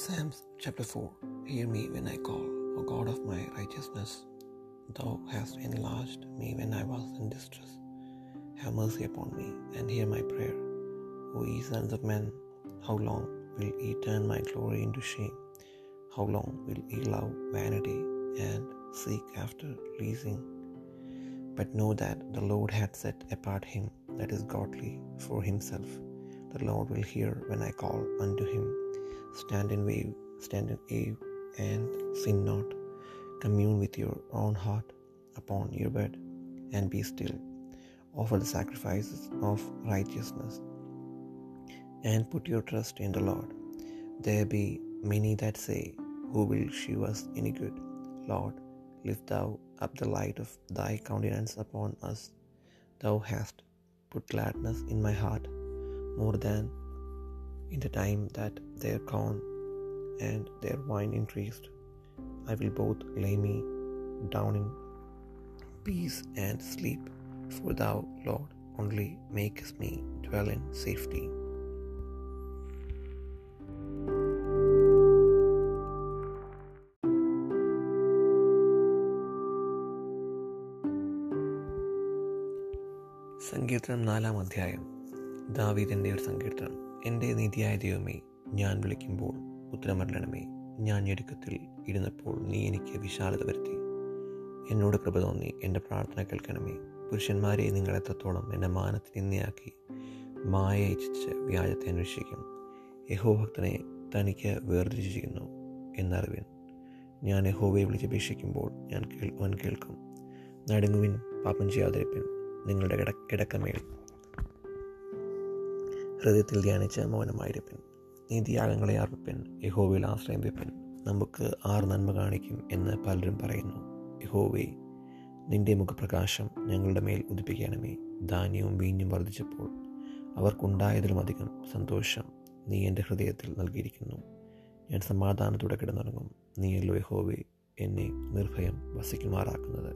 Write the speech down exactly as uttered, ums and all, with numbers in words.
Psalms chapter four. Hear me when I call, O God of my righteousness. Thou hast enlarged me when I was in distress. Have mercy upon me and hear my prayer. O ye sons of men, how long will ye turn my glory into shame? How long will ye love vanity and seek after pleasing? But know that the Lord hath set apart him that is godly for himself. The Lord will hear when I call unto him. Stand in wave, stand in awe, and sin not. Commune with your own heart upon your bed, and be still. Offer the sacrifices of righteousness, and put your trust in the Lord. There be many that say, who will shew us any good? Lord, lift thou up the light of thy countenance upon us. Thou hast put gladness in my heart more than in the time that their corn and their wine increased. I will both lay me down in peace and sleep, for thou, Lord, only makest me dwell in safety. സങ്കീർത്തനം നാലാം അധ്യായം. ദാവീദിൻ്റെ ഒരു സങ്കീർത്തനം. എൻ്റെ നീതിയായ ദൈവമേ, ഞാൻ വിളിക്കുമ്പോൾ ഉത്തരമരണമേ. ഞാൻ ഞെരുക്കത്തിൽ ഇരുന്നപ്പോൾ നീ എനിക്ക് വിശാലത വരുത്തി. എന്നോട് കൃപ തോന്നി എൻ്റെ പ്രാർത്ഥന കേൾക്കണമേ. പുരുഷന്മാരെ, നിങ്ങളെത്രത്തോളം എൻ്റെ മാനത്തിന് നിന്നയാക്കി. മായ ഇച്ഛിച്ച് വ്യാജത്തെ അന്വേഷിക്കും. യഹോഭക്തനെ തനിക്ക് വേർതിരിച്ചിരിക്കുന്നു എന്നറിവിൻ. ഞാൻ യഹോവയെ വിളിച്ചപേക്ഷിക്കുമ്പോൾ ഞാൻ കേൾക്കുവാൻ കേൾക്കും. നടുങ്ങുവിൻ, പാപം ചെയ്യാതിരിപ്പിൻ. നിങ്ങളുടെ കിട കിടക്കമേൽ ഹൃദയത്തിൽ ധ്യാനിച്ച് മൗനമായിരിപ്പൻ. നീതിയാഗങ്ങളെ അർപ്പിപ്പൻ, യഹോവയിൽ ആശ്രയം വെപ്പൻ. നമുക്ക് ആർ നന്മ കാണിക്കും എന്ന് പലരും പറയുന്നു. യഹോവേ, നിൻ്റെ മുഖപ്രകാശം ഞങ്ങളുടെ മേൽ ഉദിപ്പിക്കണമേ. ധാന്യവും വീഞ്ഞും വർദ്ധിച്ചപ്പോൾ അവർക്കുണ്ടായതിലും അധികം സന്തോഷം നീ എൻ്റെ ഹൃദയത്തിൽ നൽകിയിരിക്കുന്നു. ഞാൻ സമാധാനത്തോടെ കിടന്നുറങ്ങും. നീയല്ലോ യഹോവേ എന്നെ നിർഭയം വസിക്കുമാറാക്കുന്നത്.